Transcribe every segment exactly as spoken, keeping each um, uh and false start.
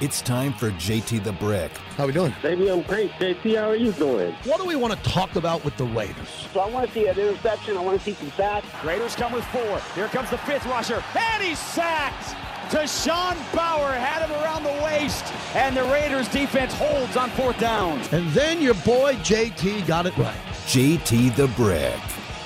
It's time for J T the Brick. How we doing? Baby, I'm great. J T, how are you doing? What do we want to talk about with the Raiders? So I want to see an interception. I want to see some sacks. Raiders come with four. Here comes the fifth rusher. And he's sacked! Deshaun Bauer had him around the waist, and the Raiders defense holds on fourth down. And then your boy J T got it right. J T the Brick.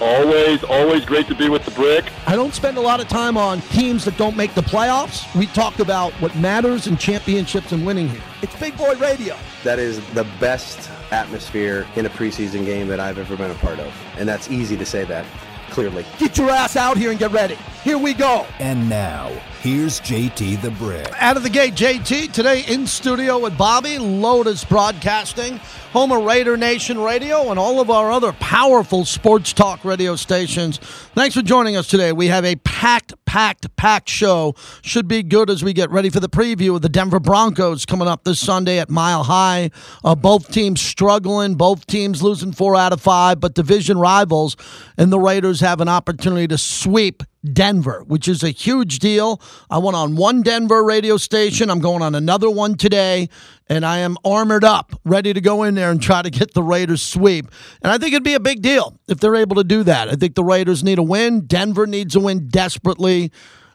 Always, always great to be with the Brick. I don't spend a lot of time on teams that don't make the playoffs. We talked about what matters in championships and winning here. It's Big Boy Radio. That is the best atmosphere in a preseason game that I've ever been a part of. And that's easy to say that, clearly. Get your ass out here and get ready. Here we go. And now, here's J T the Brick. Out of the gate, J T. Today in studio with Bobby Lotus Broadcasting, Homer Raider Nation Radio, and all of our other powerful sports talk radio stations. Thanks for joining us today. We have a packed, packed, packed show. Should be good as we get ready for the preview of the Denver Broncos coming up this Sunday at Mile High. Uh, both teams struggling, both teams losing four out of five, but division rivals, and the Raiders have an opportunity to sweep Denver, which is a huge deal. I went on one Denver radio station. I'm going on another one today, and I am armored up, ready to go in there and try to get the Raiders sweep. And I think it'd be a big deal if they're able to do that. I think the Raiders need a win. Denver needs a win desperately.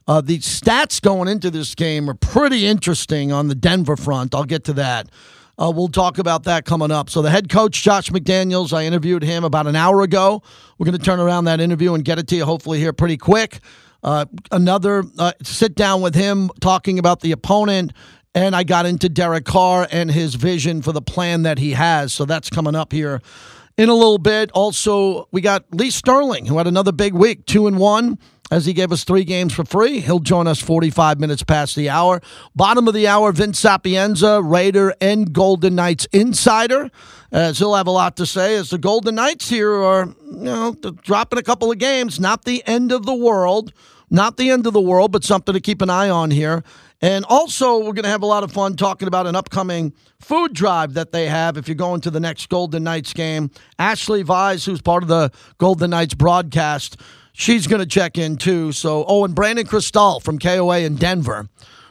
Uh, the stats going into this game are pretty interesting on the Denver front. I'll get to that. Uh, we'll talk about that coming up. So the head coach, Josh McDaniels, I interviewed him about an hour ago. We're going to turn around that interview and get it to you hopefully here pretty quick. Uh, another uh, sit down with him talking about the opponent, and I got into Derek Carr and his vision for the plan that he has. So that's coming up here in a little bit. Also, we got Lee Sterling, who had another big week, two and one. As he gave us three games for free, he'll join us forty-five minutes past the hour. Bottom of the hour, Vince Sapienza, Raider and Golden Knights insider, as he'll have a lot to say. As the Golden Knights here are, you know, dropping a couple of games, not the end of the world, not the end of the world, but something to keep an eye on here. And also, we're going to have a lot of fun talking about an upcoming food drive that they have if you're going to the next Golden Knights game. Ashley Vise, who's part of the Golden Knights broadcast, she's going to check in, too. So, oh, and Brandon Cristal from K O A in Denver,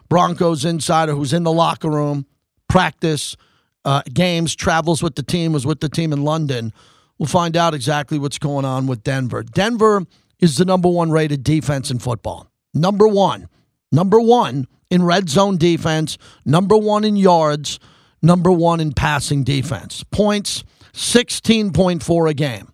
Broncos insider who's in the locker room, practice, uh, games, travels with the team, was with the team in London. We'll find out exactly what's going on with Denver. Denver is the number one rated defense in football. Number one. Number one in red zone defense. Number one in yards. Number one in passing defense. Points, sixteen point four a game.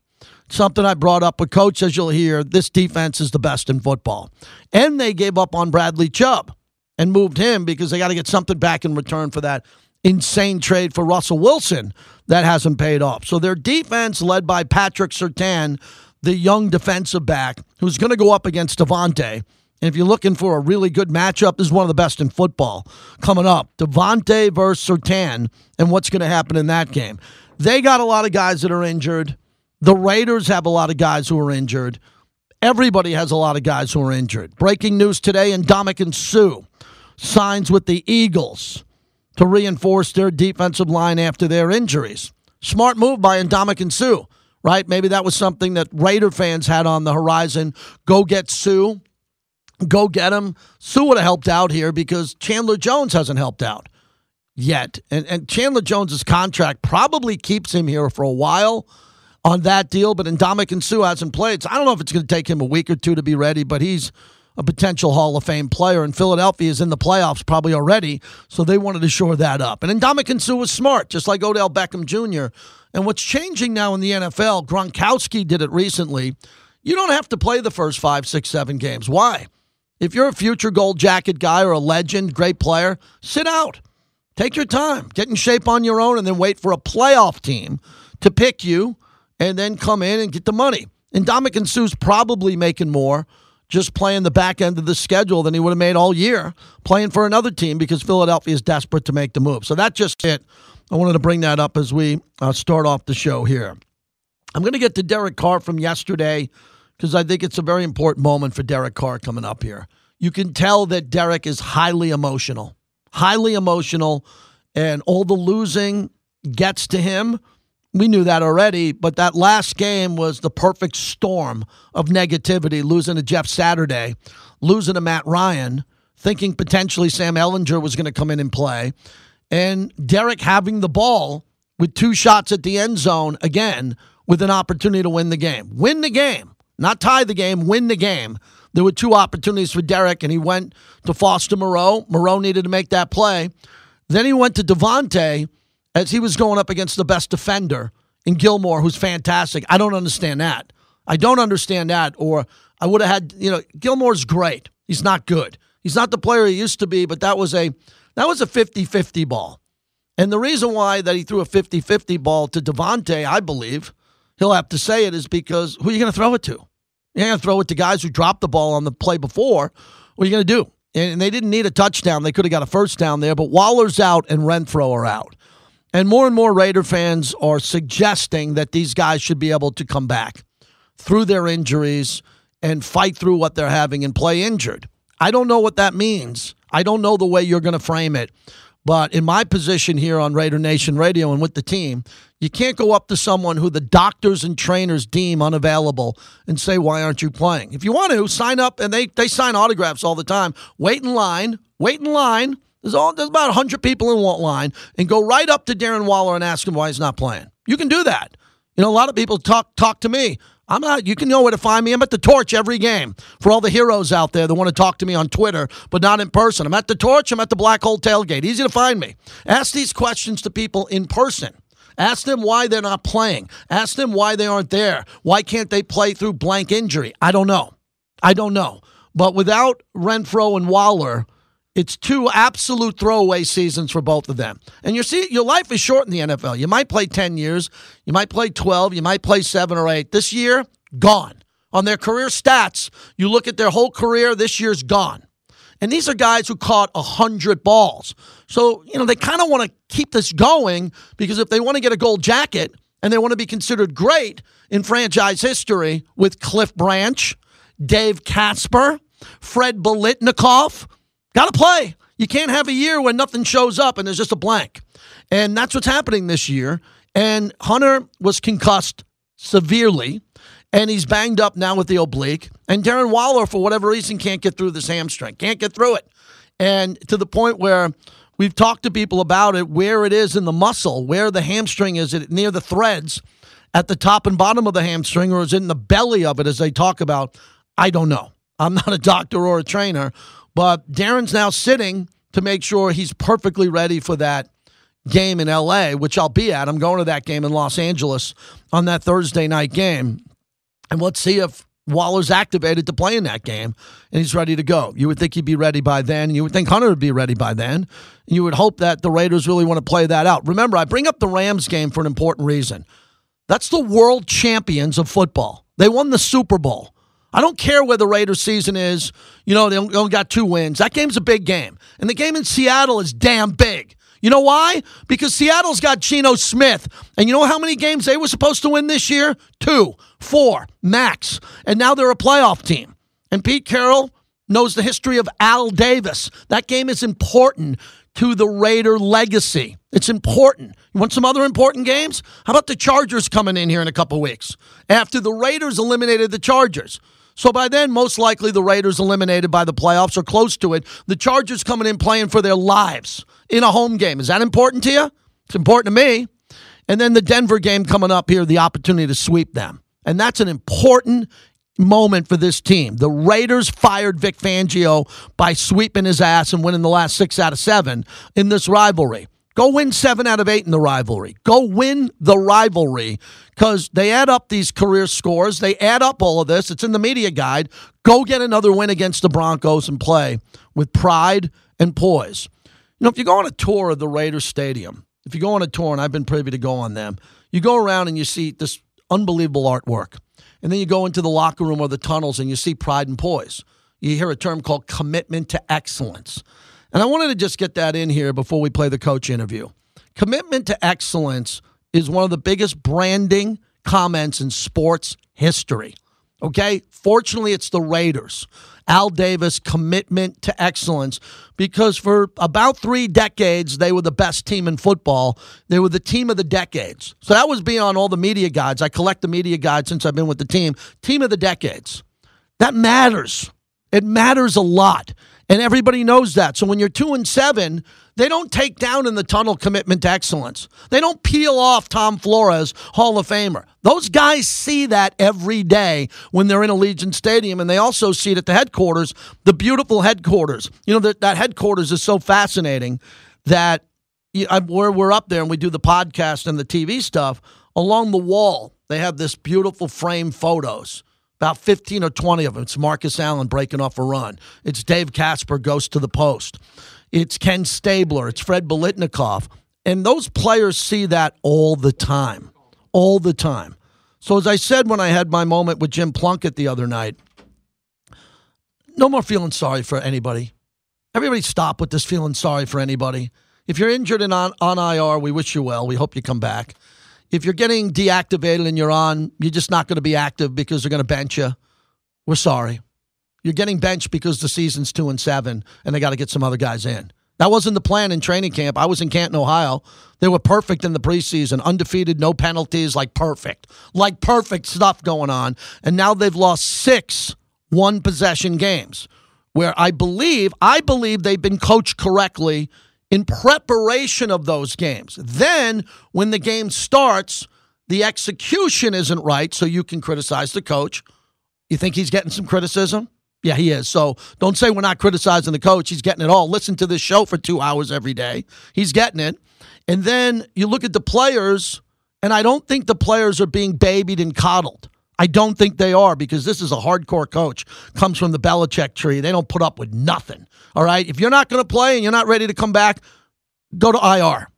Something I brought up with Coach, as you'll hear, this defense is the best in football. And they gave up on Bradley Chubb and moved him because they got to get something back in return for that insane trade for Russell Wilson that hasn't paid off. So their defense, led by Patrick Surtain, the young defensive back, who's going to go up against Davante. And if you're looking for a really good matchup, this is one of the best in football coming up. Davante versus Surtain, and what's going to happen in that game. They got a lot of guys that are injured. The Raiders have a lot of guys who are injured. Everybody has a lot of guys who are injured. Breaking news today, Ndamukong Suh signs with the Eagles to reinforce their defensive line after their injuries. Smart move by Ndamukong Suh, right? Maybe that was something that Raider fans had on the horizon. Go get Suh. Go get him. Suh would have helped out here because Chandler Jones hasn't helped out yet. And, and Chandler Jones' contract probably keeps him here for a while on that deal, but Ndamukong Suh hasn't played. So I don't know if it's going to take him a week or two to be ready, but he's a potential Hall of Fame player, and Philadelphia is in the playoffs probably already, so they wanted to shore that up. And Ndamukong Suh was smart, just like Odell Beckham Junior And what's changing now in the N F L, Gronkowski did it recently, you don't have to play the first five, six, seven games. Why? If you're a future gold jacket guy or a legend, great player, sit out. Take your time. Get in shape on your own and then wait for a playoff team to pick you and then come in and get the money. And Ndamukong Suh's probably making more just playing the back end of the schedule than he would have made all year playing for another team because Philadelphia is desperate to make the move. So that's just it. I wanted to bring that up as we uh, start off the show here. I'm going to get to Derek Carr from yesterday because I think it's a very important moment for Derek Carr coming up here. You can tell that Derek is highly emotional, highly emotional, and all the losing gets to him. We knew that already, but that last game was the perfect storm of negativity, losing to Jeff Saturday, losing to Matt Ryan, thinking potentially Sam Ehlinger was going to come in and play. And Derek having the ball with two shots at the end zone, again, with an opportunity to win the game. Win the game. Not tie the game, win the game. There were two opportunities for Derek, and he went to Foster Moreau. Moreau needed to make that play. Then he went to Davante as he was going up against the best defender in Gilmore, who's fantastic. I don't understand that. I don't understand that, or I would have had, you know, Gilmore's great. He's not good. He's not the player he used to be, but that was a that was a fifty-fifty ball. And the reason why that he threw a fifty-fifty ball to Davante, I believe, he'll have to say it, is because who are you going to throw it to? You're going to throw it to guys who dropped the ball on the play before. What are you going to do? And they didn't need a touchdown. They could have got a first down there, but Waller's out and Renfro are out. And more and more Raider fans are suggesting that these guys should be able to come back through their injuries and fight through what they're having and play injured. I don't know what that means. I don't know the way you're going to frame it. But in my position here on Raider Nation Radio and with the team, you can't go up to someone who the doctors and trainers deem unavailable and say, why aren't you playing? If you want to, sign up, and they, they sign autographs all the time. Wait in line. Wait in line. There's, all, there's about one hundred people in one line, and go right up to Darren Waller and ask him why he's not playing. You can do that. You know, a lot of people talk talk to me. I'm not. You can know where to find me. I'm at the torch every game for all the heroes out there that want to talk to me on Twitter, but not in person. I'm at the torch. I'm at the Black Hole Tailgate. Easy to find me. Ask these questions to people in person. Ask them why they're not playing. Ask them why they aren't there. Why can't they play through blank injury? I don't know. I don't know. But without Renfro and Waller, it's two absolute throwaway seasons for both of them. And you see, your life is short in the N F L. You might play ten years. You might play twelve. You might play seven or eight. This year, gone. On their career stats, you look at their whole career, this year's gone. And these are guys who caught one hundred balls. So, you know, they kind of want to keep this going because if they want to get a gold jacket and they want to be considered great in franchise history with Cliff Branch, Dave Casper, Fred Biletnikoff, got to play. You can't have a year when nothing shows up and there's just a blank. And that's what's happening this year. And Hunter was concussed severely, and he's banged up now with the oblique. And Darren Waller, for whatever reason, can't get through this hamstring. Can't get through it. And to the point where we've talked to people about it, where it is in the muscle, where the hamstring is, is it near the threads at the top and bottom of the hamstring, or is it in the belly of it, as they talk about? I don't know. I'm not a doctor or a trainer. But Darren's now sitting to make sure he's perfectly ready for that game in L A, which I'll be at. I'm going to that game in Los Angeles on that Thursday night game. And let's see if Waller's activated to play in that game and he's ready to go. You would think he'd be ready by then. You would think Hunter would be ready by then. You would hope that the Raiders really want to play that out. Remember, I bring up the Rams game for an important reason. That's the world champions of football. They won the Super Bowl. I don't care where the Raiders season is. You know, they only got two wins. That game's a big game. And the game in Seattle is damn big. You know why? Because Seattle's got Geno Smith. And you know how many games they were supposed to win this year? Two, four, max. And now they're a playoff team. And Pete Carroll knows the history of Al Davis. That game is important to the Raider legacy. It's important. You want some other important games? How about the Chargers coming in here in a couple weeks after the Raiders eliminated the Chargers? So by then, most likely the Raiders eliminated by the playoffs or close to it. The Chargers coming in playing for their lives in a home game. Is that important to you? It's important to me. And then the Denver game coming up here, the opportunity to sweep them. And that's an important moment for this team. The Raiders fired Vic Fangio by sweeping his ass and winning the last six out of seven in this rivalry. Go win seven out of eight in the rivalry. Go win the rivalry because they add up these career scores. They add up all of this. It's in the media guide. Go get another win against the Broncos and play with pride and poise. You know, if you go on a tour of the Raiders Stadium, if you go on a tour, and I've been privy to go on them, you go around and you see this unbelievable artwork. And then you go into the locker room or the tunnels and you see pride and poise. You hear a term called commitment to excellence. And I wanted to just get that in here before we play the coach interview. Commitment to excellence is one of the biggest branding comments in sports history. Okay? Fortunately, it's the Raiders. Al Davis, commitment to excellence, because for about three decades, they were the best team in football. They were the team of the decades. So that was beyond all the media guides. I collect the media guides since I've been with the team. Team of the decades. That matters. It matters a lot. And everybody knows that. So when you're two and seven, they don't take down in the tunnel commitment to excellence. They don't peel off Tom Flores, Hall of Famer. Those guys see that every day when they're in Allegiant Stadium, and they also see it at the headquarters, the beautiful headquarters. You know, that, that headquarters is so fascinating that we're, we're up there and we do the podcast and the T V stuff. Along the wall, they have this beautiful frame photos. About fifteen or twenty of them. It's Marcus Allen breaking off a run. It's Dave Casper goes to the post. It's Ken Stabler. It's Fred Biletnikoff. And those players see that all the time. All the time. So as I said when I had my moment with Jim Plunkett the other night, no more feeling sorry for anybody. Everybody stop with this feeling sorry for anybody. If you're injured and on, on I R, we wish you well. We hope you come back. If you're getting deactivated and you're on, you're just not going to be active because they're going to bench you. We're sorry. You're getting benched because the season's two and seven and they got to get some other guys in. That wasn't the plan in training camp. I was in Canton, Ohio. They were perfect in the preseason, undefeated, no penalties, like perfect. Like perfect stuff going on. And now they've lost six one-possession games where I believe, I believe they've been coached correctly in preparation of those games. Then, when the game starts, the execution isn't right, so you can criticize the coach. You think he's getting some criticism? Yeah, he is. So don't say we're not criticizing the coach. He's getting it all. Listen to this show for two hours every day. He's getting it. And then you look at the players, and I don't think the players are being babied and coddled. I don't think they are, because this is a hardcore coach. Comes from the Belichick tree. They don't put up with nothing, all right? If you're not going to play and you're not ready to come back, go to I R.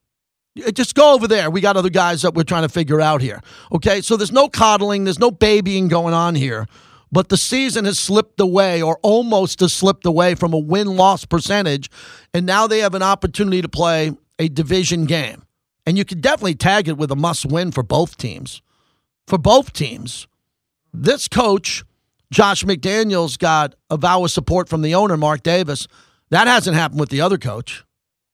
Just go over there. We got other guys that we're trying to figure out here, okay? So there's no coddling. There's no babying going on here. But the season has slipped away, or almost has slipped away, from a win-loss percentage, and now they have an opportunity to play a division game. And you can definitely tag it with a must-win for both teams. For both teams. This coach, Josh McDaniels, got avowed support from the owner, Mark Davis. That hasn't happened with the other coach,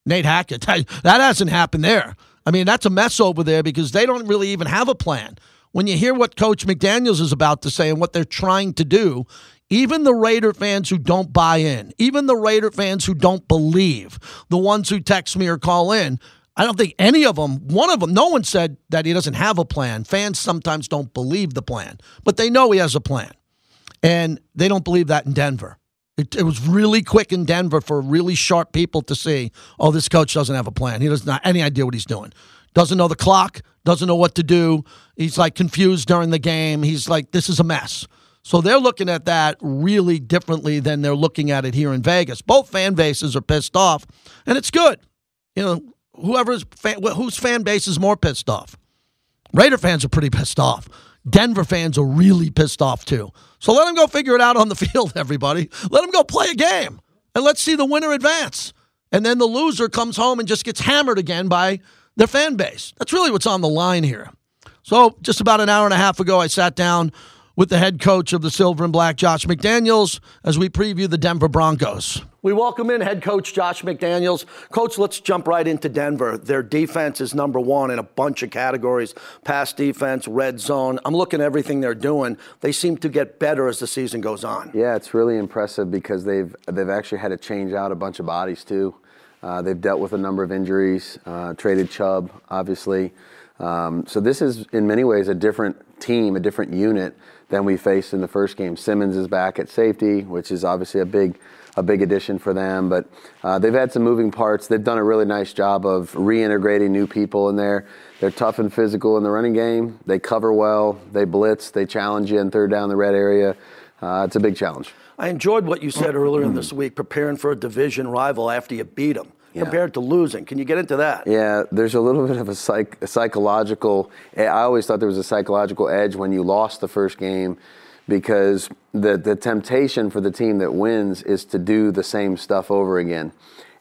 Nate Hackett. That hasn't happened there. I mean, that's a mess over there because they don't really even have a plan. When you hear what Coach McDaniels is about to say and what they're trying to do, even the Raider fans who don't buy in, even the Raider fans who don't believe, the ones who text me or call in, I don't think any of them, one of them, no one said that he doesn't have a plan. Fans sometimes don't believe the plan, but they know he has a plan. And they don't believe that in Denver. It, it was really quick in Denver for really sharp people to see, oh, this coach doesn't have a plan. He doesn't have any idea what he's doing. Doesn't know the clock, doesn't know what to do. He's like confused during the game. He's like, this is a mess. So they're looking at that really differently than they're looking at it here in Vegas. Both fan bases are pissed off, and it's good. You know, Whoever's fan, whose fan base is more pissed off? Raider fans are pretty pissed off. Denver fans are really pissed off too. So let them go figure it out on the field, everybody. Let them go play a game, and let's see the winner advance. And then the loser comes home and just gets hammered again by their fan base. That's really what's on the line here. So just about an hour and a half ago, I sat down with the head coach of the Silver and Black, Josh McDaniels, as we preview the Denver Broncos. We welcome in head coach Josh McDaniels. Coach, let's jump right into Denver. Their defense is number one in a bunch of categories. Pass defense, red zone. I'm looking at everything they're doing. They seem to get better as the season goes on. Yeah, it's really impressive because they've they've actually had to change out a bunch of bodies too. Uh, they've dealt with a number of injuries, uh, traded Chubb, obviously. Um, so this is, in many ways, a different team, a different unit than we faced in the first game. Simmons is back at safety, which is obviously a big a big addition for them. But uh, they've had some moving parts. They've done a really nice job of reintegrating new people in there. They're tough and physical in the running game. They cover well. They blitz. They challenge you in third down the red area. Uh, it's a big challenge. I enjoyed what you said earlier in this week, preparing for a division rival after you beat them. Yeah. Compared to losing. Can you get into that? Yeah, there's a little bit of a, psych, a psychological – I always thought there was a psychological edge when you lost the first game because the, the temptation for the team that wins is to do the same stuff over again.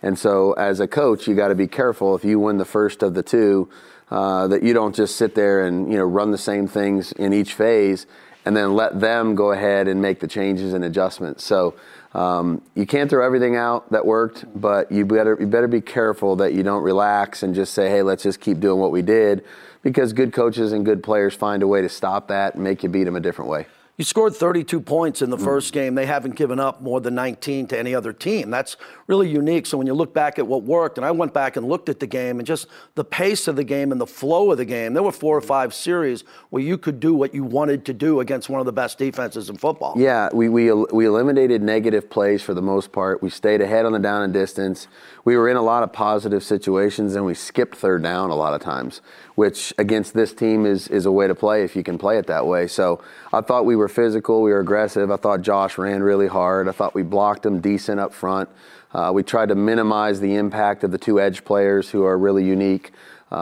And so as a coach, you got to be careful if you win the first of the two uh, that you don't just sit there and, you know, run the same things in each phase and then let them go ahead and make the changes and adjustments. So um, you can't throw everything out that worked, but you better you better be careful that you don't relax and just say, hey, let's just keep doing what we did, because good coaches and good players find a way to stop that and make you beat them a different way. You scored thirty-two points in the first game. They haven't given up more than nineteen to any other team. That's really unique. So when you look back at what worked, and I went back and looked at the game and just the pace of the game and the flow of the game, there were four or five series where you could do what you wanted to do against one of the best defenses in football. Yeah, we we, we eliminated negative plays for the most part. We stayed ahead on the down and distance. We were in a lot of positive situations, and we skipped third down a lot of times, which against this team is, is a way to play if you can play it that way. So I thought we were physical, we were aggressive. I thought Josh ran really hard. I thought we blocked him decent up front. Uh, we tried to minimize the impact of the two edge players who are really unique,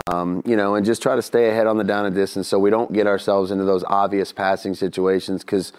um, you know, and just try to stay ahead on the down and distance so we don't get ourselves into those obvious passing situations, because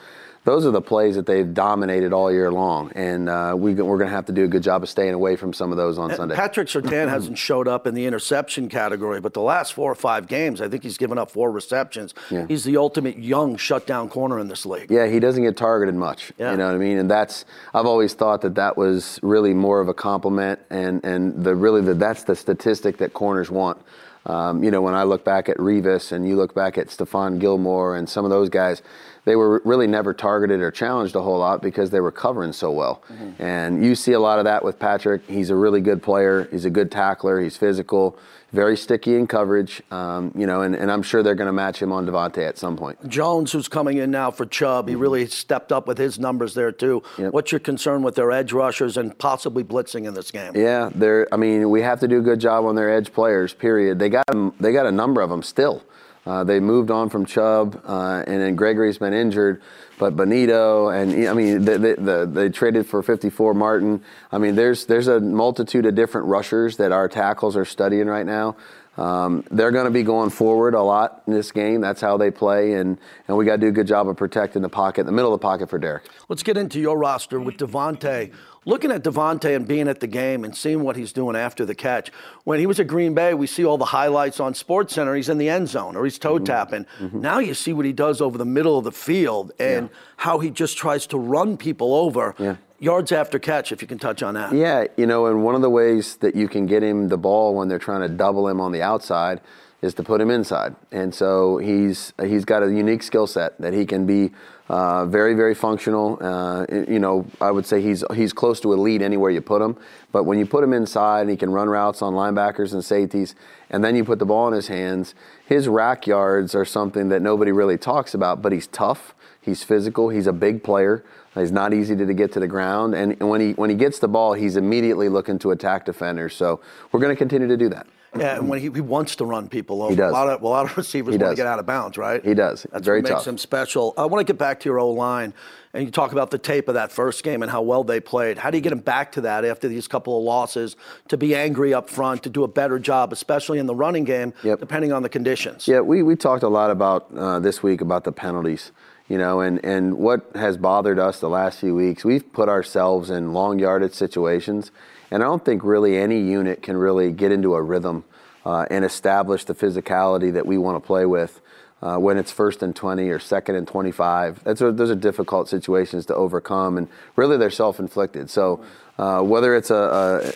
those are the plays that they've dominated all year long, and uh, we, we're going to have to do a good job of staying away from some of those on and Sunday. Patrick Surtain hasn't showed up in the interception category, but the last four or five games, I think he's given up four receptions. Yeah. He's the ultimate young shutdown corner in this league. Yeah, he doesn't get targeted much. Yeah. You know what I mean? And that's I've always thought that that was really more of a compliment, and and the really the, that's the statistic that corners want. Um, you know, when I look back at Revis and you look back at Stephon Gilmore and some of those guys, they were really never targeted or challenged a whole lot because they were covering so well. Mm-hmm. And you see a lot of that with Patrick. He's a really good player. He's a good tackler. He's physical, very sticky in coverage, um, you know, and, and I'm sure they're going to match him on Davante at some point. Jones, who's coming in now for Chubb, he really stepped up with his numbers there too. Yep. What's your concern with their edge rushers and possibly blitzing in this game? Yeah, they're, I mean, we have to do a good job on their edge players, period. They got, them, they got a number of them still. Uh, they moved on from Chubb, uh, and then Gregory's been injured. But Benito, and I mean, they, they, they, they traded for fifty-four Martin. I mean, there's there's a multitude of different rushers that our tackles are studying right now. Um, they're going to be going forward a lot in this game. That's how they play, and, and we got to do a good job of protecting the pocket, the middle of the pocket for Derek. Let's get into your roster with Davante. Looking at Davante and being at the game and seeing what he's doing after the catch. When he was at Green Bay, we see all the highlights on SportsCenter. He's in the end zone or he's toe tapping. Mm-hmm. Now you see what he does over the middle of the field and yeah. how he just tries to run people over. Yeah. Yards after catch, if you can touch on that. Yeah, you know, and one of the ways that you can get him the ball when they're trying to double him on the outside is to put him inside. And so he's he's got a unique skill set that he can be uh, very, very functional. Uh, you know, I would say he's he's close to elite anywhere you put him. But when you put him inside and he can run routes on linebackers and safeties, and then you put the ball in his hands, his rack yards are something that nobody really talks about, but he's tough, he's physical, he's a big player. He's not easy to get to the ground. And when he when he gets the ball, he's immediately looking to attack defenders. So we're going to continue to do that. Yeah, and when he, he wants to run people over. He does. A lot of, a lot of receivers want to get out of bounds, right? He does. That's very what makes tough. Him special. I want to get back to your O-line, and you talk about the tape of that first game and how well they played. How do you get them back to that after these couple of losses, to be angry up front, to do a better job, especially in the running game, yep. depending on the conditions? Yeah, we, we talked a lot about uh, this week about the penalties. You know, and, and what has bothered us the last few weeks, we've put ourselves in long yardage situations, and I don't think really any unit can really get into a rhythm uh, and establish the physicality that we want to play with uh, when it's first and twenty or second and twenty-five. That's a, those are difficult situations to overcome, and really they're self-inflicted. So uh, whether it's a,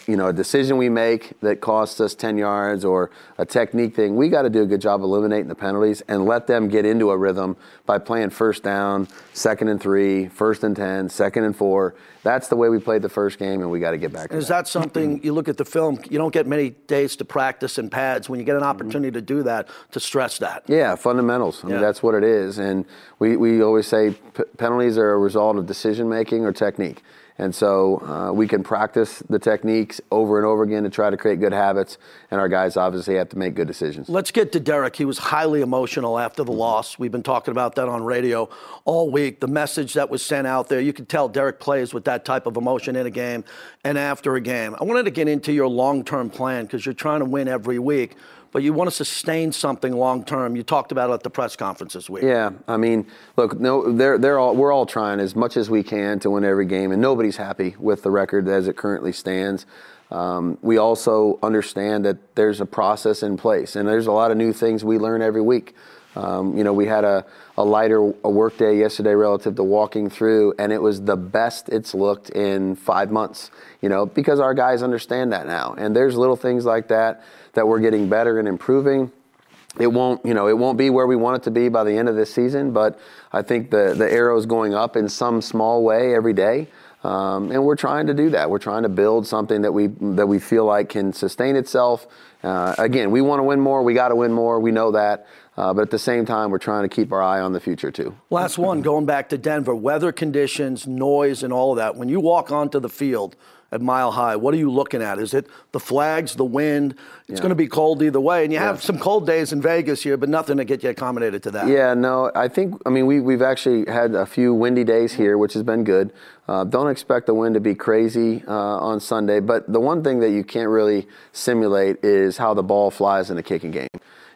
a, you know, a decision we make that costs us ten yards or a technique thing, we got to do a good job eliminating the penalties and let them get into a rhythm by playing first down, second and three, first and ten, second and four. That's the way we played the first game, and we got to get back to that. Is that something, you look at the film, you don't get many days to practice in pads. When you get an opportunity to do that, to stress that. Yeah, fundamentals. I yeah. mean, that's what it is. And we, we always say p- penalties are a result of decision-making or technique. And so uh, we can practice the techniques over and over again to try to create good habits, and our guys obviously have to make good decisions. Let's get to Derek. He was highly emotional after the loss. We've been talking about that on radio all week. The message that was sent out there, you could tell Derek plays with that type of emotion in a game and after a game. I wanted to get into your long-term plan, because you're trying to win every week, but you want to sustain something long-term. You talked about it at the press conference this week. Yeah, I mean, look, no, they're, they're all, we're all trying as much as we can to win every game, and nobody's happy with the record as it currently stands. Um, we also understand that there's a process in place, and there's a lot of new things we learn every week. Um, you know, we had a, a lighter a work day yesterday relative to walking through, and it was the best it's looked in five months, you know, because our guys understand that now. And there's little things like that that we're getting better and improving. It won't, you know, it won't be where we want it to be by the end of this season, but I think the the arrow's going up in some small way every day, um, and we're trying to do that. We're trying to build something that we that we feel like can sustain itself. Uh, again, we want to win more. We got to win more. We know that. Uh, but at the same time, we're trying to keep our eye on the future, too. Last one, going back to Denver, weather conditions, noise, and all of that. When you walk onto the field at Mile High, what are you looking at? Is it the flags, the wind? It's yeah. going to be cold either way. And you yeah. have some cold days in Vegas here, but nothing to get you accommodated to that. Yeah, no, I think, I mean, we, we've actually had a few windy days here, which has been good. Uh, don't expect the wind to be crazy uh, on Sunday. But the one thing that you can't really simulate is how the ball flies in a kicking game.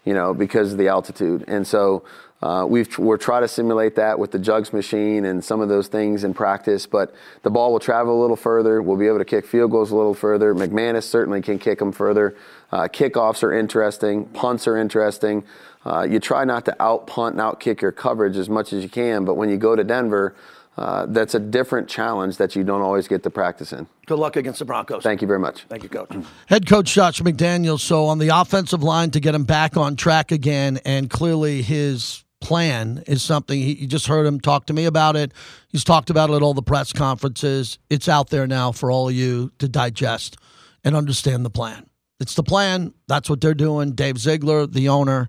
You know, because of the altitude. And so uh, we've, we're trying to simulate that with the jugs machine and some of those things in practice. But the ball will travel a little further. We'll be able to kick field goals a little further. McManus certainly can kick them further. Uh, kickoffs are interesting. Punts are interesting. Uh, you try not to out-punt and out-kick your coverage as much as you can. But when you go to Denver, uh, that's a different challenge that you don't always get to practice in. Good luck against the Broncos. Thank you very much. Thank you, Coach. Head coach Josh McDaniels, so on the offensive line to get him back on track again, and clearly his plan is something, he, you just heard him talk to me about it. He's talked about it at all the press conferences. It's out there now for all of you to digest and understand the plan. It's the plan. That's what they're doing. Dave Ziegler, the owner,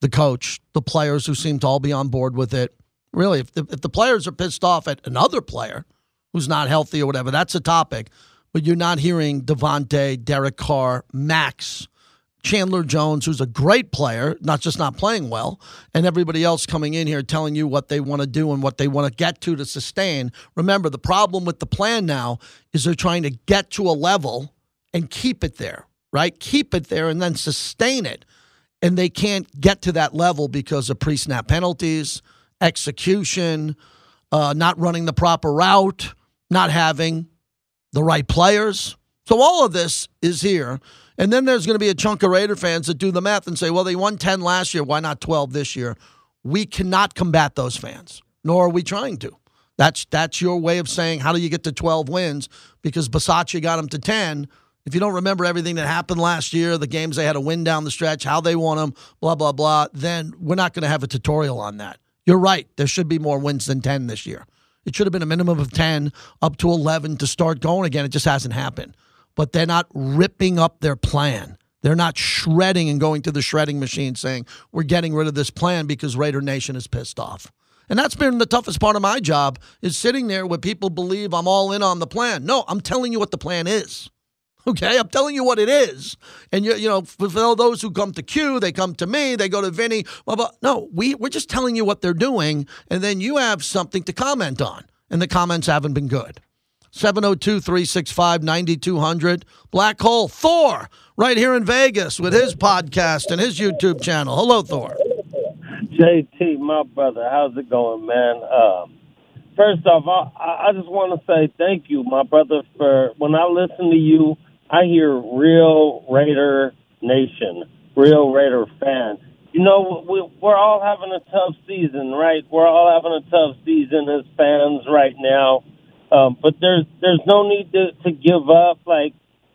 the coach, the players who seem to all be on board with it. Really, if the, if the players are pissed off at another player who's not healthy or whatever, that's a topic. But you're not hearing Davante, Derek Carr, Max, Chandler Jones, who's a great player, not just not playing well, and everybody else coming in here telling you what they want to do and what they want to get to to sustain. Remember, the problem with the plan now is they're trying to get to a level and keep it there, right? Keep it there and then sustain it. And they can't get to that level because of pre-snap penalties, execution, uh, not running the proper route, not having the right players. So all of this is here. And then there's going to be a chunk of Raider fans that do the math and say, well, they won ten last year. Why not twelve this year? We cannot combat those fans, nor are we trying to. That's that's your way of saying, how do you get to twelve wins? Because Bisaccia got them to ten. If you don't remember everything that happened last year, the games they had to win down the stretch, how they won them, blah, blah, blah, then we're not going to have a tutorial on that. You're right. There should be more wins than ten this year. It should have been a minimum of ten up to eleven to start going again. It just hasn't happened. But they're not ripping up their plan. They're not shredding and going to the shredding machine saying, we're getting rid of this plan because Raider Nation is pissed off. And that's been the toughest part of my job, is sitting there where people believe I'm all in on the plan. No, I'm telling you what the plan is. Okay, I'm telling you what it is. And, you, you know, for those who come to Q, they come to me, they go to Vinny, blah, blah. No, we, we're just telling you what they're doing, and then you have something to comment on. And the comments haven't been good. seven oh two, three six five, nine two hundred. Black Hole Thor, right here in Vegas with his podcast and his YouTube channel. Hello, Thor. J T, my brother, how's it going, man? Uh, first off, I, I just want to say thank you, my brother, for when I listen to you, I hear real Raider Nation, real Raider fan. You know, we, we're all having a tough season, right? We're all having a tough season as fans right now. Um, but there's there's no need to, to give up. Like,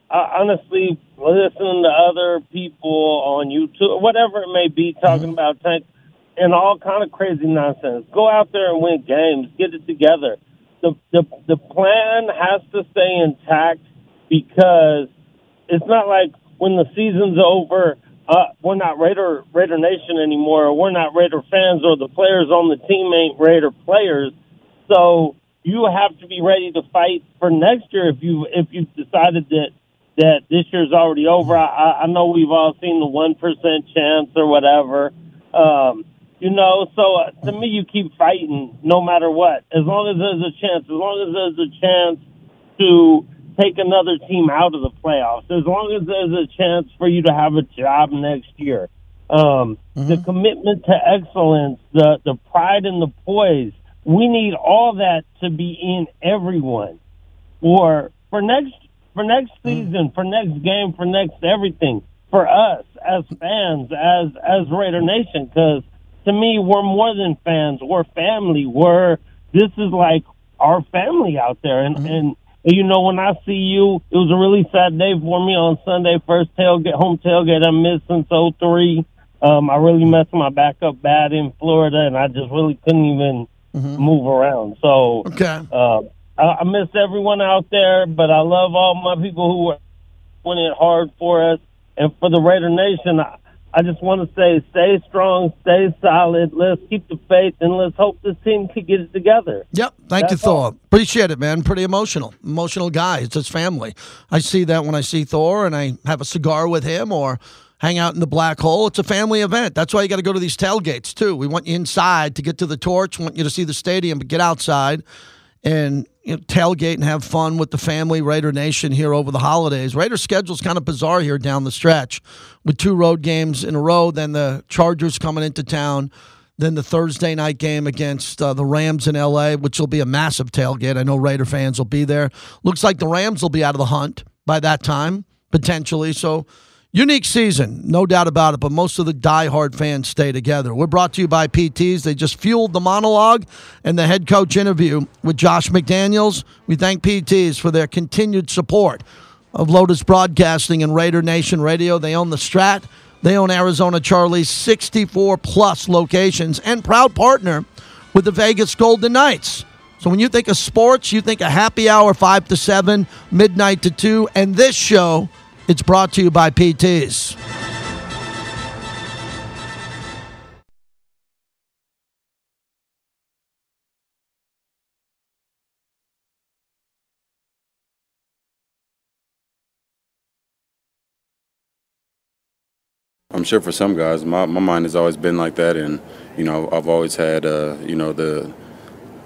I, honestly, listening to other people on YouTube, whatever it may be, talking about tanks and all kind of crazy nonsense. Go out there and win games. Get it together. The the, the plan has to stay intact. Because it's not like when the season's over, uh, we're not Raider Raider Nation anymore. Or we're not Raider fans, or the players on the team ain't Raider players. So you have to be ready to fight for next year if you if you've decided that that this year's already over. I, I know we've all seen the one percent chance or whatever, um, you know. So uh, to me, you keep fighting no matter what, as long as there's a chance. As long as there's a chance to take another team out of the playoffs, as long as there's a chance for you to have a job next year. Um, mm-hmm. The commitment to excellence, the, the pride and the poise, we need all that to be in everyone for, for next for next mm-hmm. season, for next game, for next everything, for us as fans, as, as Raider Nation, because to me, we're more than fans. We're family. We're, this is like our family out there, and, mm-hmm. and you know, when I see you, it was a really sad day for me on Sunday. First tailgate, home tailgate I missed since oh three. Um, I really messed my back up bad in Florida, and I just really couldn't even mm-hmm. move around. So okay. uh, I, I miss everyone out there, but I love all my people who were doing it hard for us. And for the Raider Nation, I, I just want to say stay strong, stay solid, let's keep the faith, and let's hope this team can get it together. Yep. Thank That's you, Thor. All. Appreciate it, man. Pretty emotional. Emotional guy. It's his family. I see that when I see Thor, and I have a cigar with him or hang out in the black hole. It's a family event. That's why you got to go to these tailgates, too. We want you inside to get to the torch. We want you to see the stadium, but get outside and you know, tailgate and have fun with the family, Raider Nation, here over the holidays. Raiders' schedule's kind of bizarre here down the stretch with two road games in a row, then the Chargers coming into town, then the Thursday night game against uh, the Rams in L A, which will be a massive tailgate. I know Raider fans will be there. Looks like the Rams will be out of the hunt by that time, potentially. So unique season, no doubt about it, but most of the diehard fans stay together. We're brought to you by P Ts. They just fueled the monologue and the head coach interview with Josh McDaniels. We thank P Ts for their continued support of Lotus Broadcasting and Raider Nation Radio. They own the Strat. They own Arizona Charlie's sixty-four plus locations and proud partner with the Vegas Golden Knights. So when you think of sports, you think of happy hour five to seven, midnight to two, and this show. It's brought to you by P Ts. I'm sure for some guys, my, my mind has always been like that. And, you know, I've always had, uh, you know, the,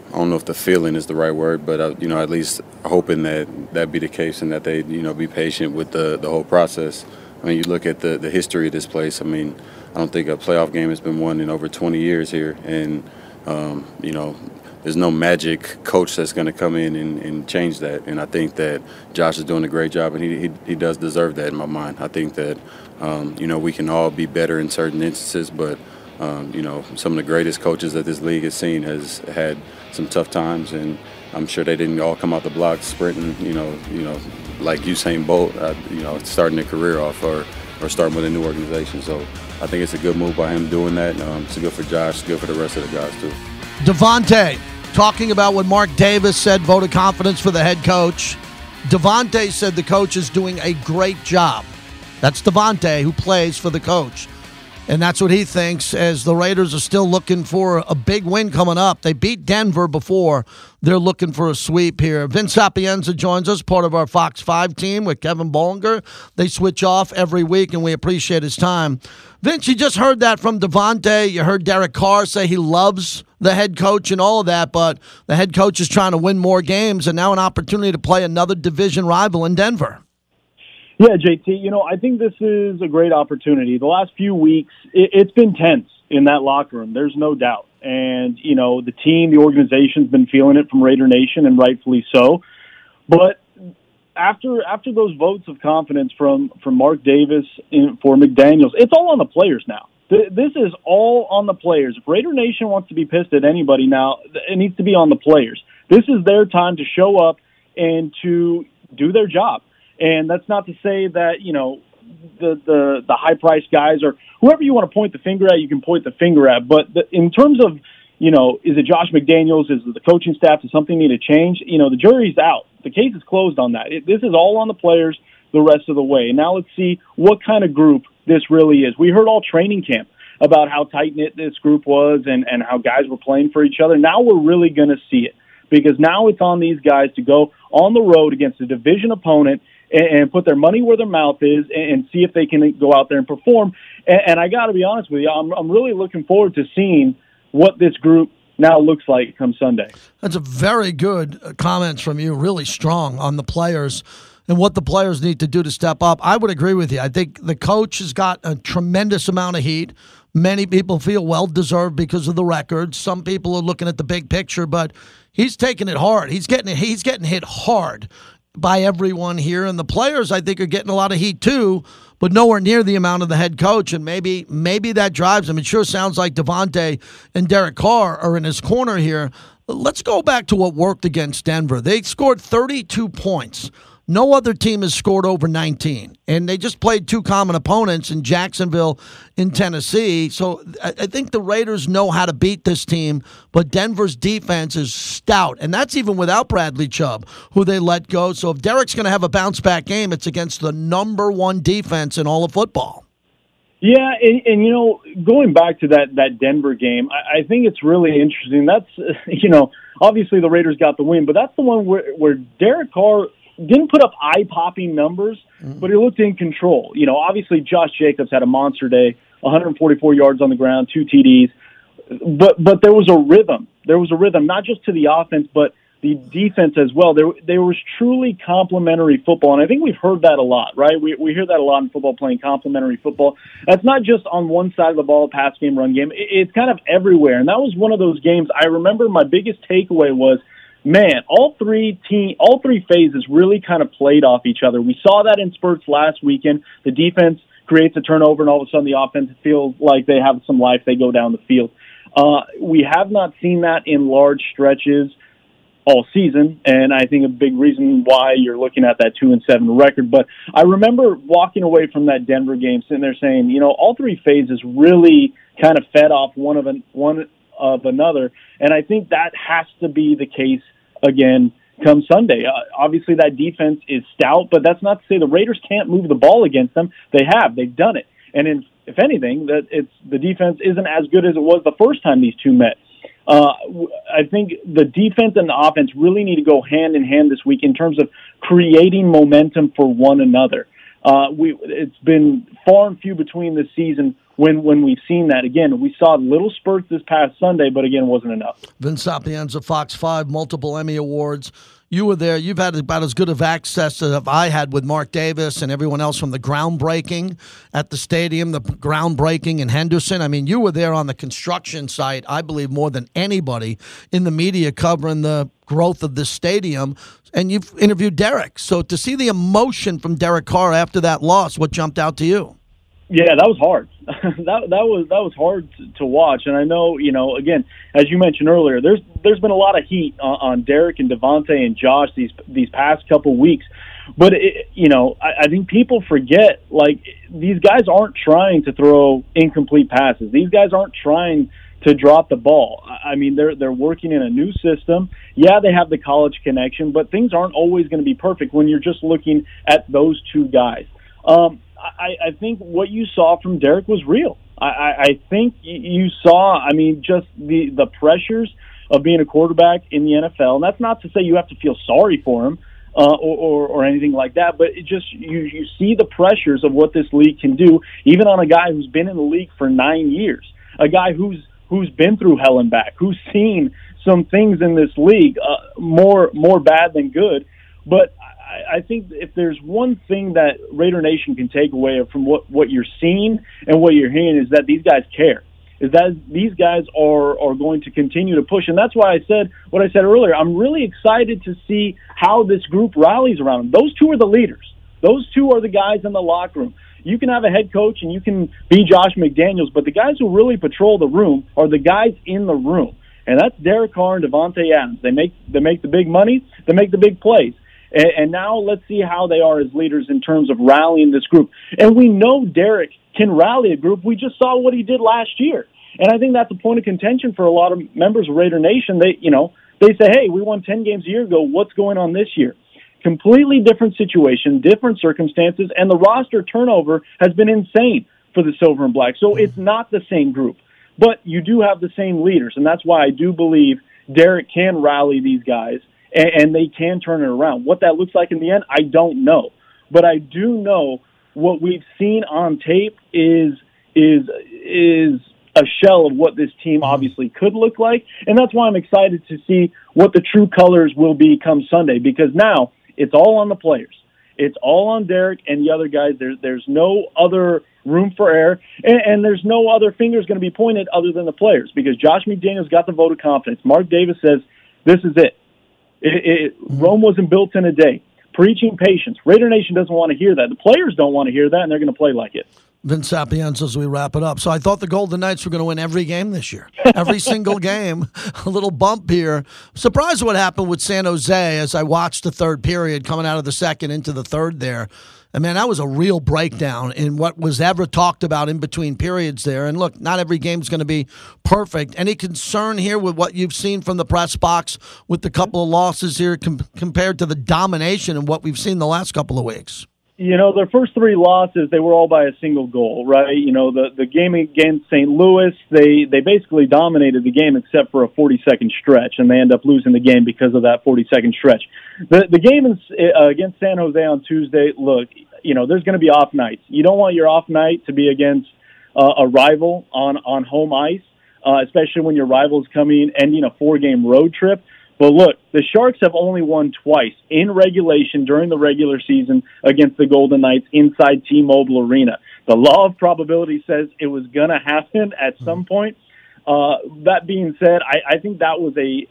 I don't know if the feeling is the right word, but, uh, you know, at least hoping that that be the case and that they, you know, be patient with the, the whole process. I mean, you look at the, the history of this place. I mean, I don't think a playoff game has been won in over twenty years here. And, um, you know, there's no magic coach that's going to come in and, and change that. And I think that Josh is doing a great job, and he, he, he does deserve that in my mind. I think that, um, you know, we can all be better in certain instances, but Um, you know, some of the greatest coaches that this league has seen has had some tough times, and I'm sure they didn't all come out the block sprinting, you know, you know, like Usain Bolt, uh, you know, starting their career off or, or starting with a new organization. So I think it's a good move by him doing that. Um, it's good for Josh, it's good for the rest of the guys too. Davante talking about what Mark Davis said, vote of confidence for the head coach. Davante said the coach is doing a great job. That's Davante who plays for the coach. And that's what he thinks, as the Raiders are still looking for a big win coming up. They beat Denver before. They're looking for a sweep here. Vince Sapienza joins us, part of our Fox five team with Kevin Bollinger. They switch off every week, and we appreciate his time. Vince, you just heard that from Davante. You heard Derek Carr say he loves the head coach and all of that, but the head coach is trying to win more games and now an opportunity to play another division rival in Denver. Yeah, J T, you know, I think this is a great opportunity. The last few weeks, it, it's been tense in that locker room. There's no doubt. And, you know, the team, the organization's been feeling it from Raider Nation, and rightfully so. But after after those votes of confidence from, from Mark Davis and for McDaniels, it's all on the players now. Th- this is all on the players. If Raider Nation wants to be pissed at anybody now, it needs to be on the players. This is their time to show up and to do their job. And that's not to say that, you know, the, the, the high-priced guys or whoever you want to point the finger at, you can point the finger at. But the, in terms of, you know, is it Josh McDaniels? Is it the coaching staff? Does something need to change? You know, the jury's out. The case is closed on that. It, this is all on the players the rest of the way. Now let's see what kind of group this really is. We heard all training camp about how tight-knit this group was and, and how guys were playing for each other. Now we're really going to see it, because now it's on these guys to go on the road against a division opponent and put their money where their mouth is and see if they can go out there and perform. And I got to be honest with you, I'm, I'm really looking forward to seeing what this group now looks like come Sunday. That's a very good comments from you, really strong on the players and what the players need to do to step up. I would agree with you. I think the coach has got a tremendous amount of heat. Many people feel well-deserved because of the record. Some people are looking at the big picture, but he's taking it hard. He's getting he's getting hit hard by everyone here, and the players I think are getting a lot of heat too, but nowhere near the amount of the head coach, and maybe maybe that drives him. It sure sounds like Davante and Derek Carr are in his corner here. Let's go back to what worked against Denver. They scored thirty-two points. No other team has scored over nineteen, and they just played two common opponents in Jacksonville and Tennessee. So I think the Raiders know how to beat this team, but Denver's defense is stout, and that's even without Bradley Chubb, who they let go. So if Derek's going to have a bounce-back game, it's against the number one defense in all of football. Yeah, and, and you know, going back to that, that Denver game, I, I think it's really interesting. That's, you know, obviously the Raiders got the win, but that's the one where, where Derek Carr didn't put up eye-popping numbers, but he looked in control. You know, obviously Josh Jacobs had a monster day, one hundred forty-four yards on the ground, two T Ds. But but there was a rhythm. There was a rhythm, not just to the offense, but the defense as well. There, there was truly complementary football, and I think we've heard that a lot, right? We we hear that a lot in football, playing complementary football. That's not just on one side of the ball, pass game, run game. It, it's kind of everywhere, and that was one of those games. I remember my biggest takeaway was, man, all three team, all three phases really kind of played off each other. We saw that in spurts last weekend. The defense creates a turnover, and all of a sudden the offense feels like they have some life. They go down the field. Uh, we have not seen that in large stretches all season, and I think a big reason why you're looking at that two and seven record. But I remember walking away from that Denver game, sitting there saying, you know, all three phases really kind of fed off one of an, one of another, and I think that has to be the case again come Sunday. Uh, obviously, that defense is stout, but that's not to say the Raiders can't move the ball against them. They have, they've done it, and in, if anything, that it's the defense isn't as good as it was the first time these two met. Uh, I think the defense and the offense really need to go hand in hand this week in terms of creating momentum for one another. Uh, we, it's been far and few between this season when, when we've seen that. Again, we saw little spurts this past Sunday, but again, wasn't enough. Vince Sapienza, Fox five, multiple Emmy Awards. You were there. You've had about as good of access as I had with Mark Davis and everyone else from the groundbreaking at the stadium, the groundbreaking in Henderson. I mean, you were there on the construction site, I believe, more than anybody in the media covering the growth of this stadium, and you've interviewed Derek. So to see the emotion from Derek Carr after that loss, what jumped out to you? Yeah, that was hard. that that was that was hard to watch, and I know, you know, again, as you mentioned earlier, there's there's been a lot of heat on, on Derek and Davante and Josh these these past couple weeks, but it, you know, I, I think people forget, like, these guys aren't trying to throw incomplete passes. These guys aren't trying to drop the ball. I mean, they're they're working in a new system. Yeah, they have the college connection, but things aren't always going to be perfect when you're just looking at those two guys. Um, I, I think what you saw from Derek was real. I, I, I think you saw, I mean, just the, the pressures of being a quarterback in the N F L. And that's not to say you have to feel sorry for him uh, or, or, or anything like that, but it just, you, you see the pressures of what this league can do, even on a guy who's been in the league for nine years, a guy who's who's been through hell and back, who's seen some things in this league, uh, more more bad than good. But I think if there's one thing that Raider Nation can take away from what, what you're seeing and what you're hearing is that these guys care, is that these guys are, are going to continue to push. And that's why I said what I said earlier. I'm really excited to see how this group rallies around them. Those two are the leaders. Those two are the guys in the locker room. You can have a head coach and you can be Josh McDaniels, but the guys who really patrol the room are the guys in the room. And that's Derek Carr and Davante Adams. They make, they make the big money. They make the big plays. And now let's see how they are as leaders in terms of rallying this group. And we know Derek can rally a group. We just saw what he did last year. And I think that's a point of contention for a lot of members of Raider Nation. They, you know, they say, hey, we won ten games a year ago. What's going on this year? Completely different situation, different circumstances, and the roster turnover has been insane for the Silver and Black. So it's not the same group. But you do have the same leaders, and that's why I do believe Derek can rally these guys. And they can turn it around. What that looks like in the end, I don't know. But I do know what we've seen on tape is is is a shell of what this team obviously could look like. And that's why I'm excited to see what the true colors will be come Sunday, because now it's all on the players. It's all on Derek and the other guys. There, there's no other room for error, and, and there's no other fingers going to be pointed other than the players, because Josh McDaniels got the vote of confidence. Mark Davis says, this is it. It, it, Rome wasn't built in a day. Preaching patience. Raider Nation doesn't want to hear that. The players don't want to hear that, and they're going to play like it. Vince Sapienza as we wrap it up. So I thought the Golden Knights were going to win every game this year. Every single game. A little bump here. Surprised what happened with San Jose as I watched the third period coming out of the second into the third there. And, man, that was a real breakdown in what was ever talked about in between periods there. And, look, not every game's going to be perfect. Any concern here with what you've seen from the press box with the couple of losses here com- compared to the domination and what we've seen the last couple of weeks? You know, their first three losses, they were all by a single goal, right? You know, the, the game against Saint Louis, they, they basically dominated the game except for a forty-second stretch, and they end up losing the game because of that forty-second stretch. The the game in, uh, against San Jose on Tuesday, look, you know, there's going to be off nights. You don't want your off night to be against uh, a rival on, on home ice, uh, especially when your rival's coming, ending a four-game road trip. But look, the Sharks have only won twice in regulation during the regular season against the Golden Knights inside T-Mobile Arena. The law of probability says it was going to happen at some point. Uh, that being said, I, I think that was a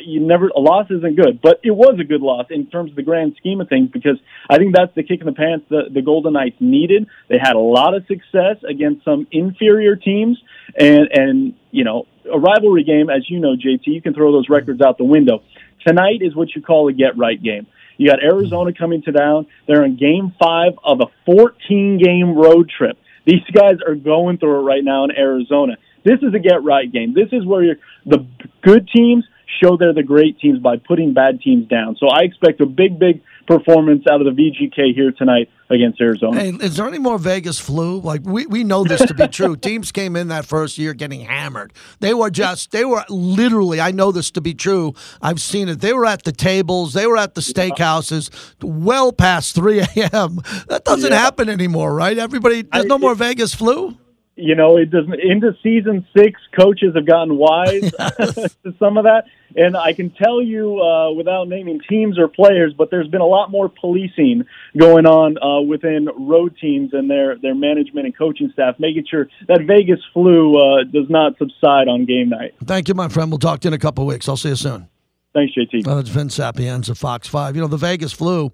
you never a loss isn't good, but it was a good loss in terms of the grand scheme of things because I think that's the kick in the pants the, the Golden Knights needed. They had a lot of success against some inferior teams, and and you know. A rivalry game, as you know, J T, you can throw those records out the window. Tonight is what you call a get-right game. You got Arizona coming to town. They're in game five of a fourteen-game road trip. These guys are going through it right now in Arizona. This is a get-right game. This is where you're, the good teams show they're the great teams by putting bad teams down. So I expect a big, big performance out of the V G K here tonight against Arizona. Hey, is there any more Vegas flu? Like, we, we know this to be true. Teams came in that first year getting hammered. They were just, they were literally, I know this to be true. I've seen it. They were at the tables. They were at the steakhouses well past three a.m. That doesn't yeah. happen anymore, right? Everybody, there's no I, more it, Vegas flu? You know, it doesn't. Into season six, coaches have gotten wise yes. to some of that. And I can tell you, uh, without naming teams or players, but there's been a lot more policing going on uh, within road teams and their, their management and coaching staff, making sure that Vegas flu uh, does not subside on game night. Thank you, my friend. We'll talk to you in a couple of weeks. I'll see you soon. Thanks, J T. Well, it's Vince Sapienza, Fox five. You know, the Vegas flu.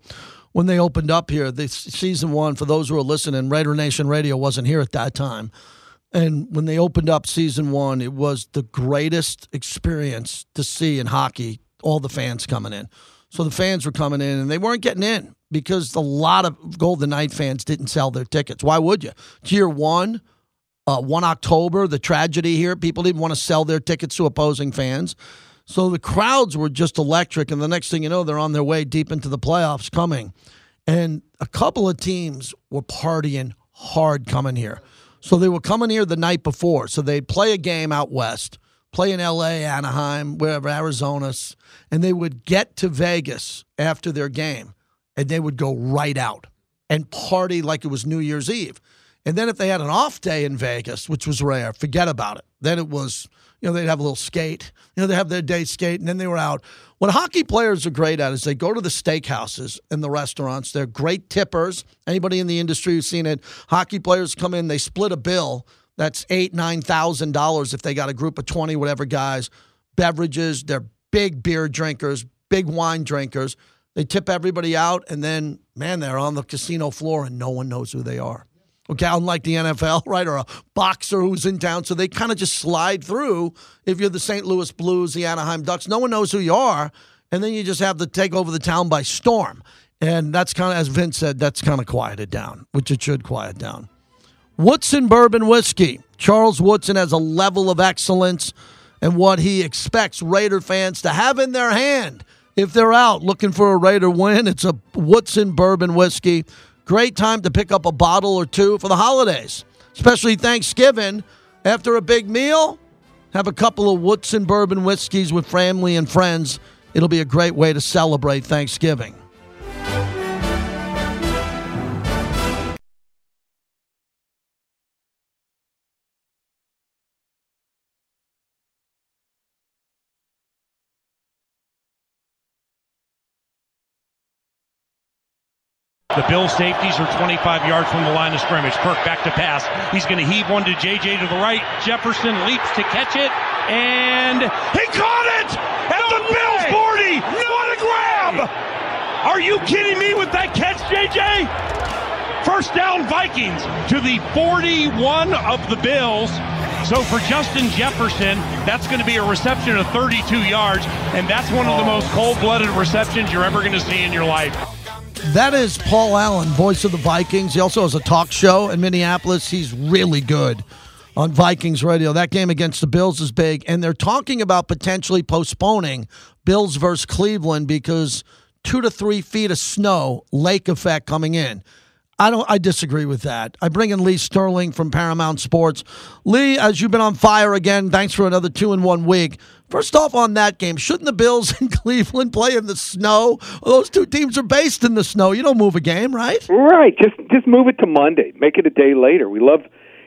When they opened up here, this season one, for those who are listening, Raider Nation Radio wasn't here at that time. And when they opened up season one, it was the greatest experience to see in hockey, all the fans coming in. So the fans were coming in, and they weren't getting in because a lot of Golden Knight fans didn't sell their tickets. Why would you? Year one, uh, one October, the tragedy here, people didn't want to sell their tickets to opposing fans. So the crowds were just electric, and the next thing you know, they're on their way deep into the playoffs coming. And a couple of teams were partying hard coming here. So they were coming here the night before. So they'd play a game out west, play in L A, Anaheim, wherever, Arizona, and they would get to Vegas after their game, and they would go right out and party like it was New Year's Eve. And then if they had an off day in Vegas, which was rare, forget about it. Then it was, you know, they'd have a little skate. You know, they'd have their day skate, and then they were out. What hockey players are great at is they go to the steakhouses and the restaurants. They're great tippers. Anybody in the industry who's seen it, hockey players come in, they split a bill. That's eight thousand dollars, nine thousand dollars if they got a group of twenty, whatever guys. Beverages, they're big beer drinkers, big wine drinkers. They tip everybody out, and then, man, they're on the casino floor, and no one knows who they are. Okay, unlike the N F L, right, or a boxer who's in town. So they kind of just slide through. If you're the Saint Louis Blues, the Anaheim Ducks, no one knows who you are. And then you just have to take over the town by storm. And that's kind of, as Vince said, that's kind of quieted down, which it should quiet down. Woodson Bourbon Whiskey. Charles Woodson has a level of excellence and what he expects Raider fans to have in their hand. If they're out looking for a Raider win, it's a Woodson Bourbon Whiskey. Great time to pick up a bottle or two for the holidays, especially Thanksgiving. After a big meal, have a couple of Woodson Bourbon Whiskeys with family and friends. It'll be a great way to celebrate Thanksgiving. The Bills' safeties are twenty-five yards from the line of scrimmage. Kirk back to pass. He's going to heave one to J J to the right. Jefferson leaps to catch it, and he caught it at no the way. Bills' forty. No what a grab! Way. Are you kidding me with that catch, J J? From First down, Vikings to the forty-one of the Bills. So for Justin Jefferson, that's going to be a reception of thirty-two yards, and that's one of the most cold-blooded receptions you're ever going to see in your life. That is Paul Allen, voice of the Vikings. He also has a talk show in Minneapolis. He's really good on Vikings radio. That game against the Bills is big, and they're talking about potentially postponing Bills versus Cleveland because two to three feet of snow, lake effect coming in. I don't. I disagree with that. I bring in Lee Sterling from Paramount Sports. Lee, as you've been on fire again, thanks for another two in one week. First off, on that game, shouldn't the Bills and Cleveland play in the snow? Well, those two teams are based in the snow. You don't move a game, right? Right. Just just move it to Monday. Make it a day later. We love,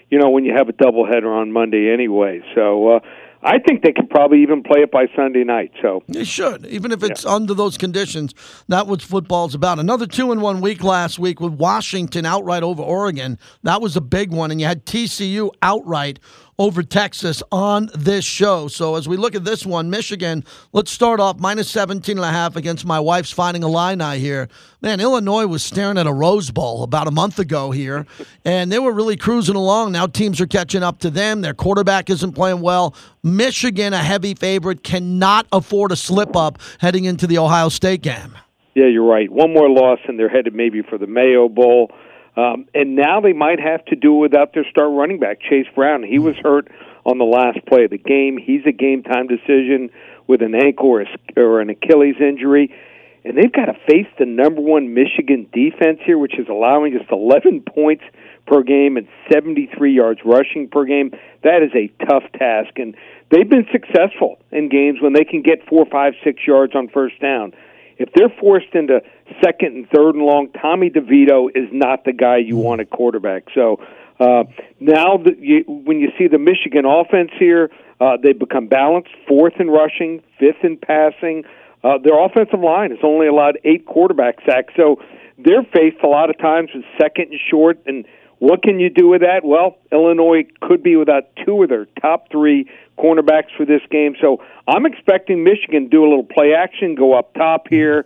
you know, when you have a doubleheader on Monday anyway. So uh, I think they could probably even play it by Sunday night. So they should, even if it's yeah. under those conditions. That's what football's about. Another two-in-one week last week with Washington outright over Oregon. That was a big one, and you had T C U outright over Texas on this show. So as we look at this one, Michigan, let's start off minus seventeen and a half against my wife's Fighting Illini here. Man, Illinois was staring at a Rose Bowl about a month ago here, and they were really cruising along. Now teams are catching up to them. Their quarterback isn't playing well. Michigan, a heavy favorite, cannot afford a slip-up heading into the Ohio State game. Yeah, you're right. One more loss, and they're headed maybe for the Mayo Bowl. Um, and now they might have to do without their star running back, Chase Brown. He was hurt on the last play of the game. He's a game-time decision with an ankle or, a, or an Achilles injury. And they've got to face the number one Michigan defense here, which is allowing just eleven points per game and seventy-three yards rushing per game. That is a tough task. And they've been successful in games when they can get four, five, six yards on first down. If they're forced into second and third and long, Tommy DeVito is not the guy you want at quarterback. So uh, now that you, when you see the Michigan offense here, uh, they've become balanced, fourth in rushing, fifth in passing. Uh, their offensive line has only allowed eight quarterback sacks. So they're faced a lot of times with second and short. And what can you do with that? Well, Illinois could be without two of their top three cornerbacks for this game. So I'm expecting Michigan to do a little play action, go up top here.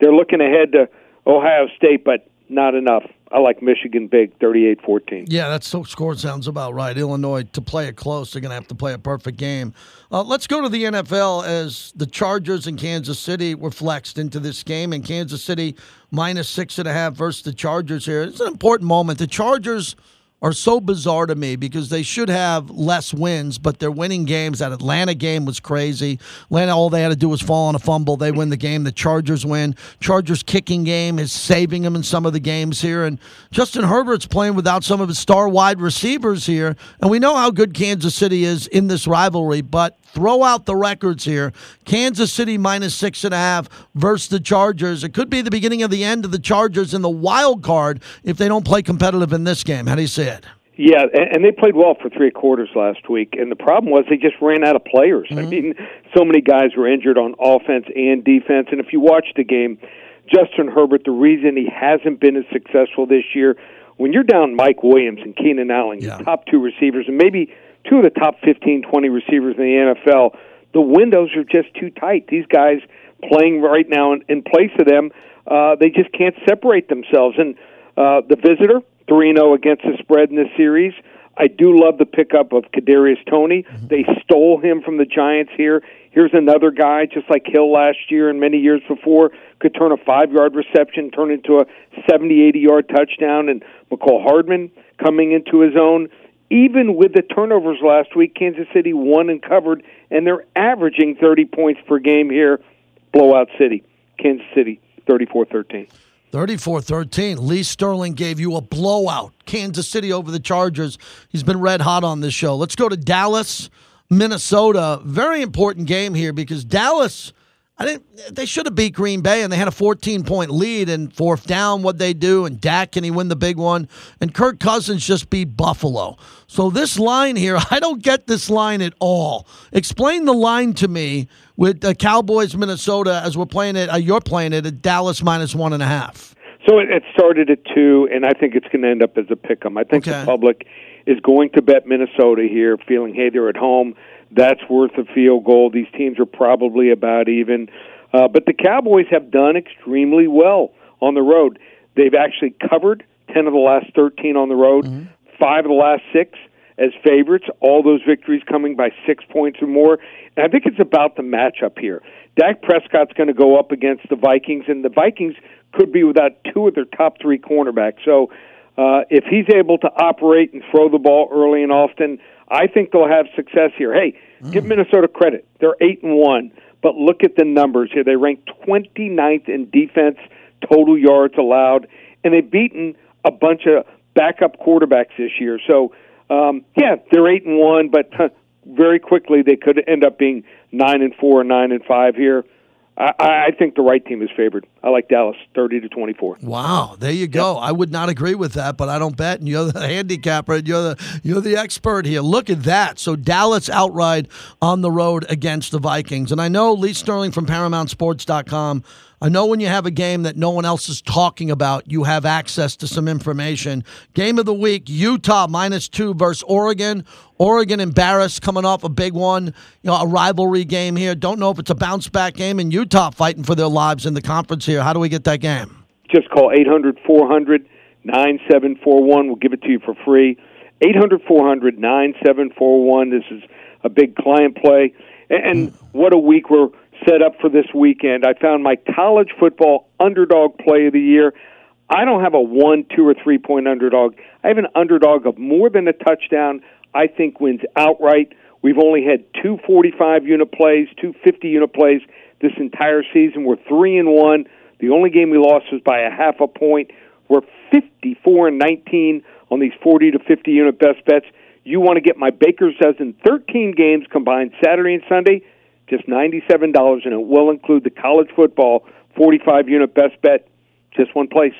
They're looking ahead to Ohio State, but not enough. I like Michigan big, thirty-eight fourteen. Yeah, that score sounds about right. Illinois, to play it close, they're going to have to play a perfect game. Uh, let's go to the N F L as the Chargers and Kansas City were flexed into this game, and Kansas City minus six and a half versus the Chargers here. It's an important moment. The Chargers are so bizarre to me because they should have less wins, but they're winning games. That Atlanta game was crazy. Atlanta, all they had to do was fall on a fumble. They win the game. The Chargers win. Chargers kicking game is saving them in some of the games here. And Justin Herbert's playing without some of his star wide receivers here. And we know how good Kansas City is in this rivalry, but throw out the records here. Kansas City minus six and a half versus the Chargers. It could be the beginning of the end of the Chargers in the wild card if they don't play competitive in this game. How do you see it? Yeah, and they played well for three quarters last week, and the problem was they just ran out of players. Mm-hmm. I mean, so many guys were injured on offense and defense, and if you watch the game, Justin Herbert, the reason he hasn't been as successful this year, when you're down Mike Williams and Keenan Allen, yeah. your top two receivers, and maybe two of the top fifteen, twenty receivers in the N F L, the windows are just too tight. These guys playing right now in, in place of them, uh, they just can't separate themselves. And uh, the visitor, three and oh against the spread in this series. I do love the pickup of Kadarius Toney. They stole him from the Giants here. Here's another guy, just like Hill last year and many years before, could turn a five-yard reception, turn into a seventy, eighty-yard touchdown, and McCall Hardman coming into his own. Even with the turnovers last week, Kansas City won and covered, and they're averaging thirty points per game here. Blowout City. Kansas City, thirty-four thirteen. thirty-four thirteen. Lee Sterling gave you a blowout. Kansas City over the Chargers. He's been red hot on this show. Let's go to Dallas, Minnesota. Very important game here because Dallas, I didn't, they should have beat Green Bay, and they had a fourteen-point lead and fourth down, what they do, and Dak, can he win the big one? And Kirk Cousins just beat Buffalo. So this line here, I don't get this line at all. Explain the line to me with the Cowboys, Minnesota, as we're playing it, uh, you're playing it at Dallas minus one and a half. So it, it started at two, and I think it's going to end up as a pick-em. I think okay. The public is going to bet Minnesota here, feeling, hey, they're at home. That's worth a field goal. These teams are probably about even. Uh, but the Cowboys have done extremely well on the road. They've actually covered ten of the last thirteen on the road, mm-hmm. five of the last six as favorites, all those victories coming by six points or more. And I think it's about the matchup here. Dak Prescott's going to go up against the Vikings, and the Vikings could be without two of their top three cornerbacks. So uh, if he's able to operate and throw the ball early and often, I think they'll have success here. Hey, mm. give Minnesota credit. They're eight and one, but look at the numbers here. They rank twenty-ninth in defense, total yards allowed, and they've beaten a bunch of backup quarterbacks this year. So, um, yeah, they're eight and one, but huh, very quickly they could end up being nine and four or nine and five here. I, I think the right team is favored. I like Dallas, thirty to twenty-four. Wow, there you go. Yep. I would not agree with that, but I don't bet. And you're the handicapper. And you're the you're the expert here. Look at that. So Dallas outright on the road against the Vikings. And I know Lee Sterling from Paramount Sports dot com. I know when you have a game that no one else is talking about, you have access to some information. Game of the week, Utah minus two versus Oregon. Oregon embarrassed, coming off a big one, you know, a rivalry game here. Don't know if it's a bounce-back game, and Utah fighting for their lives in the conference here. How do we get that game? Just call eight hundred, four hundred, nine seven four one. We'll give it to you for free. eight hundred, four hundred, nine seven four one. This is a big client play. And what a week we're set up for this weekend. I found my college football underdog play of the year. I don't have a one, two, or three-point underdog. I have an underdog of more than a touchdown I think wins outright. We've only had two forty-five-unit plays, two fifty-unit plays this entire season. We're three and one. The only game we lost was by a half a point. We're fifty-four and nineteen on these forty to fifty-unit best bets. You want to get my Baker's Dozen thirteen games combined Saturday and Sunday, just ninety-seven dollars, and it will include the college football forty-five-unit best bet. Just one place,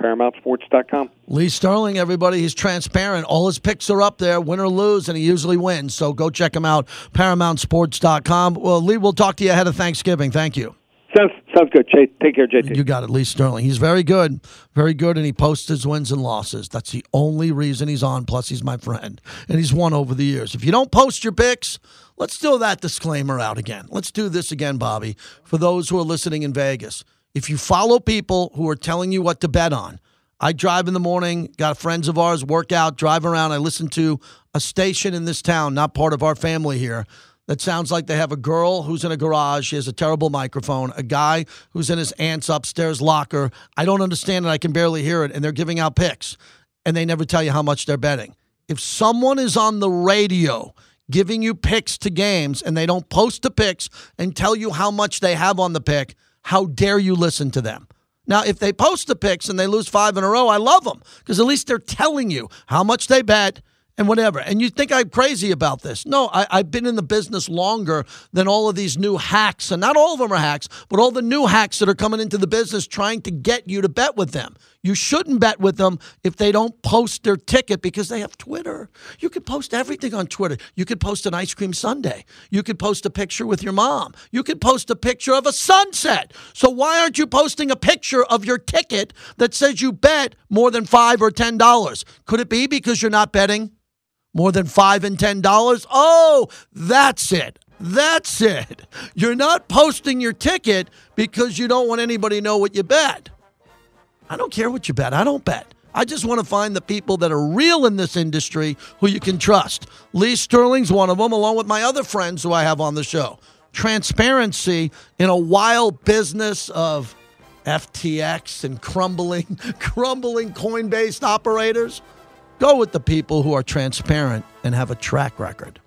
Paramount Sports dot com. Lee Sterling, everybody, he's transparent. All his picks are up there, win or lose, and he usually wins. So go check him out, Paramount Sports dot com. Well, Lee, we'll talk to you ahead of Thanksgiving. Thank you. Sounds, sounds good, Jay. Take care, J T. You got it, Lee Sterling. He's very good, very good, and he posts his wins and losses. That's the only reason he's on, plus he's my friend, and he's won over the years. If you don't post your picks, let's throw that disclaimer out again. Let's do this again, Bobby, for those who are listening in Vegas. If you follow people who are telling you what to bet on, I drive in the morning, got friends of ours, work out, drive around. I listen to a station in this town, not part of our family here, that sounds like they have a girl who's in a garage. She has a terrible microphone. A guy who's in his aunt's upstairs locker. I don't understand it. I can barely hear it. And they're giving out picks. And they never tell you how much they're betting. If someone is on the radio giving you picks to games and they don't post the picks and tell you how much they have on the pick, how dare you listen to them? Now, if they post the picks and they lose five in a row, I love them. Because at least they're telling you how much they bet. And whatever. And you think I'm crazy about this. No, I, I've been in the business longer than all of these new hacks. And not all of them are hacks, but all the new hacks that are coming into the business trying to get you to bet with them. You shouldn't bet with them if they don't post their ticket because they have Twitter. You could post everything on Twitter. You could post an ice cream sundae. You could post a picture with your mom. You could post a picture of a sunset. So why aren't you posting a picture of your ticket that says you bet more than five or ten dollars? Could it be because you're not betting more than five dollars and ten dollars? Oh, that's it. That's it. You're not posting your ticket because you don't want anybody to know what you bet. I don't care what you bet. I don't bet. I just want to find the people that are real in this industry who you can trust. Lee Sterling's one of them, along with my other friends who I have on the show. Transparency in a wild business of F T X and crumbling, crumbling coin-based operators. Go with the people who are transparent and have a track record.